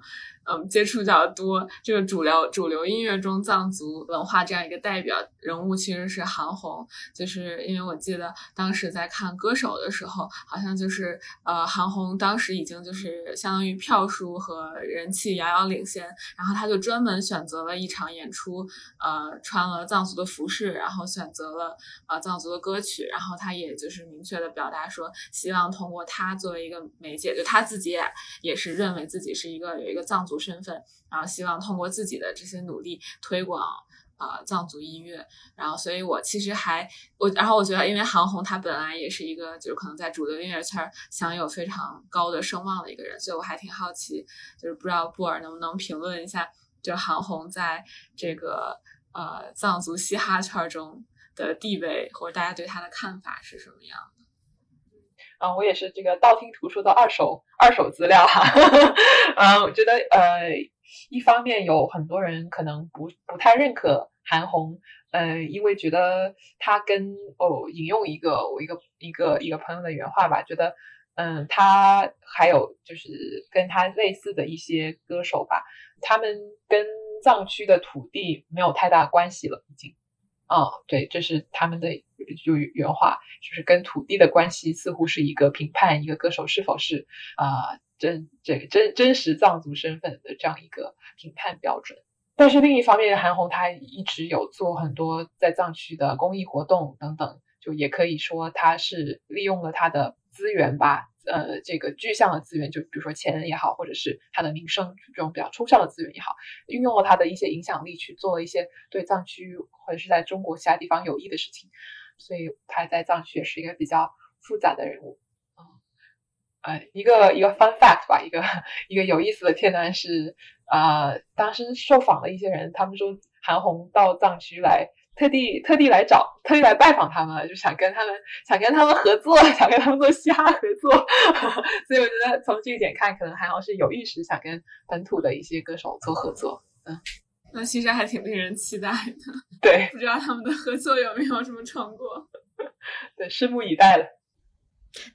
接触比较多这个主流音乐中藏族文化这样一个代表人物，其实是韩红。就是因为我记得当时在看《歌手》的时候，好像就是韩红当时已经就是相当于票数和人气遥遥领先，然后他就专门选择了一场演出，穿了藏族的服饰，然后选择了藏族的歌曲，然后他也就是明确的表达说，希望通过他作为一个媒介，就他自己也是认为自己是有一个藏族身份，然后希望通过自己的这些努力推广藏族音乐。然后所以我其实然后我觉得，因为韩红她本来也是一个就是可能在主流音乐圈享有非常高的声望的一个人，所以我还挺好奇，就是不知道布尔能不能评论一下，就韩红在这个藏族嘻哈圈中的地位，或者大家对她的看法是什么样的。我也是这个道听途说的二手资料哈。我觉得一方面有很多人可能不太认可韩红，因为觉得他跟引用一个朋友的原话吧，觉得他还有就是跟他类似的一些歌手吧，他们跟藏区的土地没有太大关系了已经。对，这是他们的就原话，就是跟土地的关系似乎是一个评判一个歌手是否是真实藏族身份的这样一个评判标准。但是另一方面，韩红她一直有做很多在藏区的公益活动等等，就也可以说她是利用了她的资源吧，这个具象的资源，就比如说钱也好，或者是他的名声这种比较抽象的资源也好，运用了他的一些影响力去做了一些对藏区或者是在中国其他地方有益的事情，所以他在藏区也是一个比较复杂的人物。一个 fun fact 吧，一个有意思的片段是当时受访的一些人，他们说韩红到藏区来特地来拜访他们，就想跟他们合作，想跟他们做嘻哈合作所以我觉得从这一点看，可能韩红是有意识想跟本土的一些歌手做合作。嗯，那其实还挺令人期待的。对，不知道他们的合作有没有什么成果对，拭目以待了。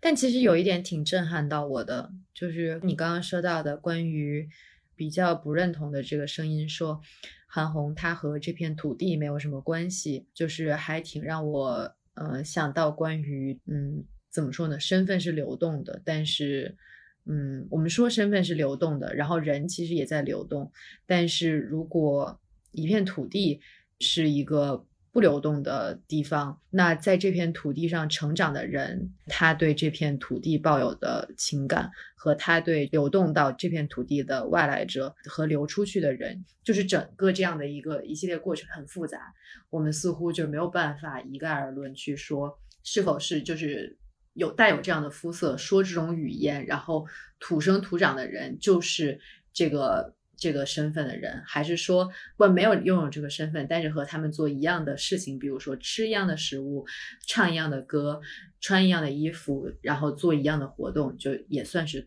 但其实有一点挺震撼到我的，就是你刚刚说到的关于比较不认同的这个声音，说韩红她和这片土地没有什么关系，就是还挺让我想到关于怎么说呢，身份是流动的，但是我们说身份是流动的，然后人其实也在流动，但是如果一片土地是一个不流动的地方，那在这片土地上成长的人，他对这片土地抱有的情感和他对流动到这片土地的外来者和流出去的人，就是整个这样的一系列过程很复杂，我们似乎就没有办法一概而论去说是否是就是带有这样的肤色说这种语言然后土生土长的人就是这个身份的人，还是说没有拥有这个身份，但是和他们做一样的事情，比如说吃一样的食物，唱一样的歌，穿一样的衣服，然后做一样的活动，就也算是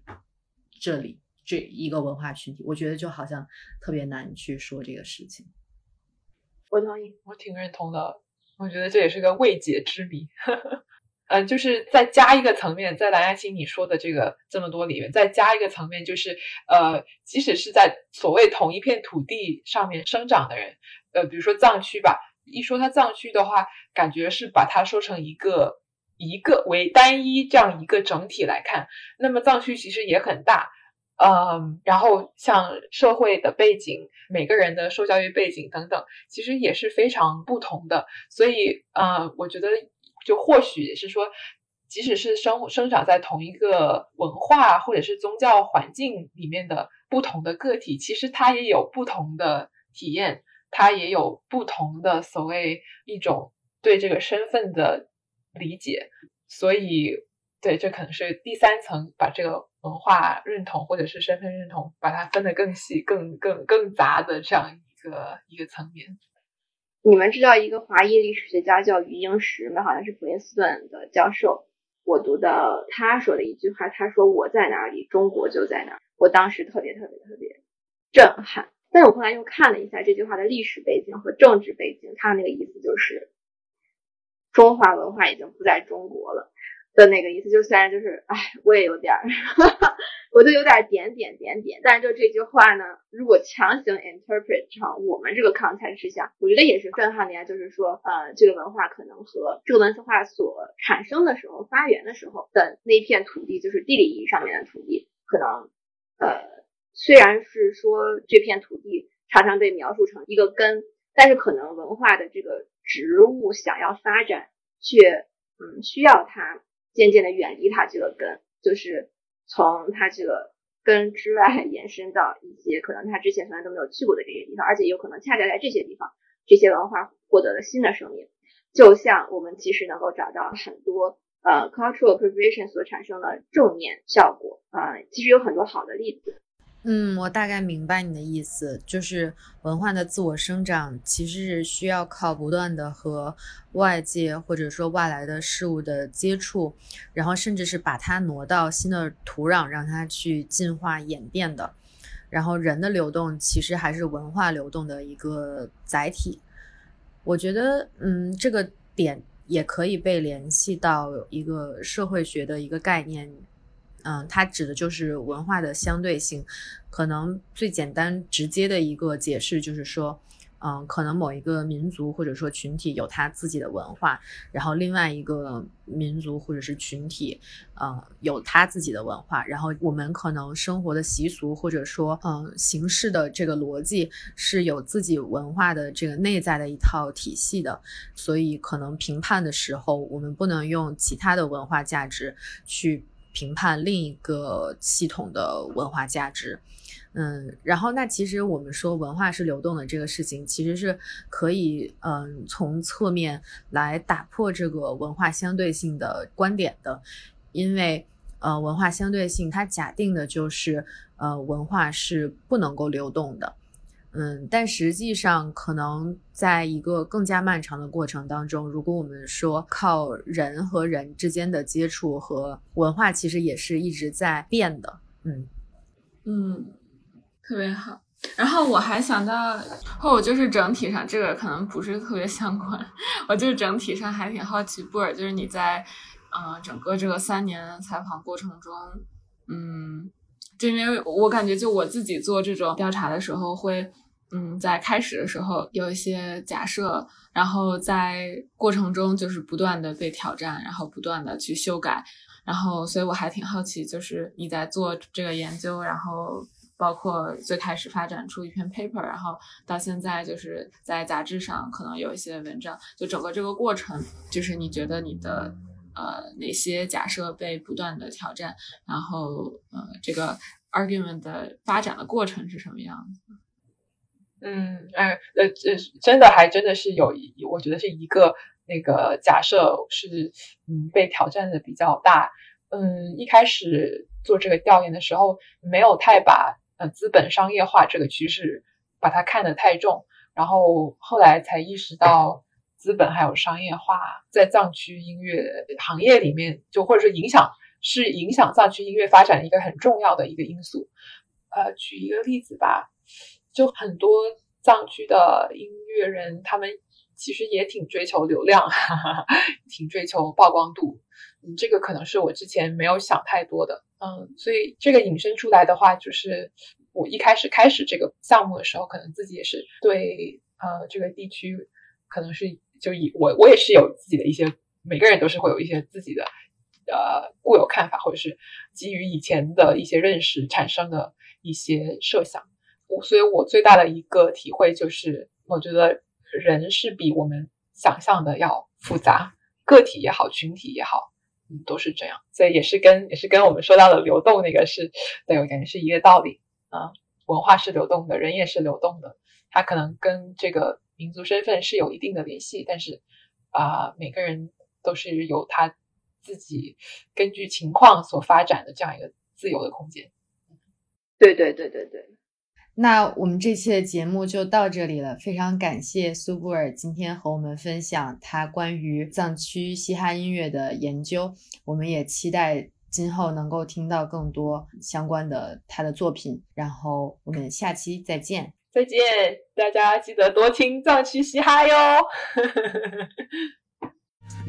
这一个文化群体。我觉得就好像特别难去说这个事情。我同意，我挺认同的，我觉得这也是个未解之谜就是再加一个层面，在蓝雅欣你说的这么多里面，再加一个层面，就是即使是在所谓同一片土地上面生长的人，比如说藏区吧，一说他藏区的话，感觉是把它说成一个为单一这样一个整体来看，那么藏区其实也很大。然后像社会的背景，每个人的受教育背景等等，其实也是非常不同的。所以我觉得就或许也是说，即使是生长在同一个文化或者是宗教环境里面的不同的个体，其实它也有不同的体验，它也有不同的所谓一种对这个身份的理解。所以对，这可能是第三层，把这个文化认同或者是身份认同把它分得更细更杂的这样一个层面。你们知道一个华裔历史学家叫余英时吗？好像是普林斯顿的教授。我读的他说的一句话，他说我在哪里，中国就在哪儿。我当时特别震撼。但是我后来又看了一下这句话的历史背景和政治背景，他那个意思就是中华文化已经不在中国了的那个意思。就虽然就是我也有点我就有点点，但是就这句话呢，如果强行 interpret 成我们这个 context 之下，我觉得也是震撼的呀。就是说，这个文化可能和这个文化所产生的时候、发源的时候的那片土地，就是地理意义上面的土地，可能虽然是说这片土地常常被描述成一个根，但是可能文化的这个植物想要发展，却需要它渐渐的远离它这个根，就是从它这个根之外延伸到一些可能它之前从来都没有去过的这些地方，而且有可能恰恰在这些地方，这些文化获得了新的生命。就像我们其实能够找到很多cultural appropriation 所产生的正面效果，其实有很多好的例子。我大概明白你的意思，就是文化的自我生长其实是需要靠不断的和外界或者说外来的事物的接触，然后甚至是把它挪到新的土壤让它去进化演变的。然后人的流动其实还是文化流动的一个载体。我觉得这个点也可以被联系到一个社会学的一个概念，它指的就是文化的相对性。可能最简单直接的一个解释就是说，可能某一个民族或者说群体有它自己的文化，然后另外一个民族或者是群体有它自己的文化，然后我们可能生活的习俗或者说形式的这个逻辑是有自己文化的这个内在的一套体系的。所以可能评判的时候，我们不能用其他的文化价值去评判另一个系统的文化价值。然后那其实我们说文化是流动的这个事情，其实是可以从侧面来打破这个文化相对性的观点的。因为文化相对性它假定的就是文化是不能够流动的，但实际上可能在一个更加漫长的过程当中，如果我们说靠人和人之间的接触和文化，其实也是一直在变的。特别好。然后我还想到，我就是整体上这个可能不是特别相关，我就是整体上还挺好奇布尔，就是你在整个这个3年采访过程中，就因为我感觉就我自己做这种调查的时候会在开始的时候有一些假设，然后在过程中就是不断的被挑战，然后不断的去修改，然后所以我还挺好奇，就是你在做这个研究，然后包括最开始发展出一篇 paper， 然后到现在就是在杂志上可能有一些文章，就整个这个过程，就是你觉得你的哪些假设被不断的挑战，然后这个 argument 的发展的过程是什么样子？真的是有，我觉得是一个那个假设是被挑战的比较大。一开始做这个调研的时候，没有太把资本商业化这个趋势把它看得太重，然后后来才意识到资本还有商业化在藏区音乐行业里面，就或者是影响藏区音乐发展一个很重要的一个因素。举一个例子吧，就很多藏区的音乐人，他们其实也挺追求流量，挺追求曝光度，这个可能是我之前没有想太多的，所以这个引申出来的话，就是我一开始这个项目的时候，可能自己也是对这个地区，可能是就以我也是有自己的一些，每个人都是会有一些自己的固有看法，或者是基于以前的一些认识产生的一些设想，所以我最大的一个体会就是，我觉得人是比我们想象的要复杂，个体也好，群体也好，都是这样。所以也是跟我们说到的流动那个是，对，我感觉是一个道理啊。文化是流动的，人也是流动的，它可能跟这个民族身份是有一定的联系，但是每个人都是有他自己根据情况所发展的这样一个自由的空间。对。那我们这期的节目就到这里了，非常感谢苏布尔今天和我们分享他关于藏区嘻哈音乐的研究，我们也期待今后能够听到更多相关的他的作品，然后我们下期再见，大家记得多听藏区嘻哈哟。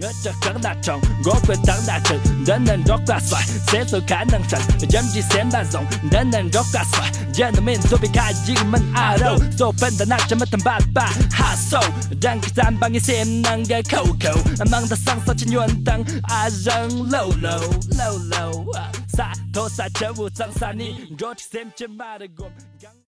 我着讲大虫，我会当大臣，人人都挂帅，谁说才能成？人比谁难容，人人都挂帅，人的命都被开一个门阿肉，做笨的那什么等爸爸哈手，人个三帮一心能个扣扣，忙得上手去远当阿人漏漏漏漏，洒脱洒全部脏洒你，若去谁去骂的我。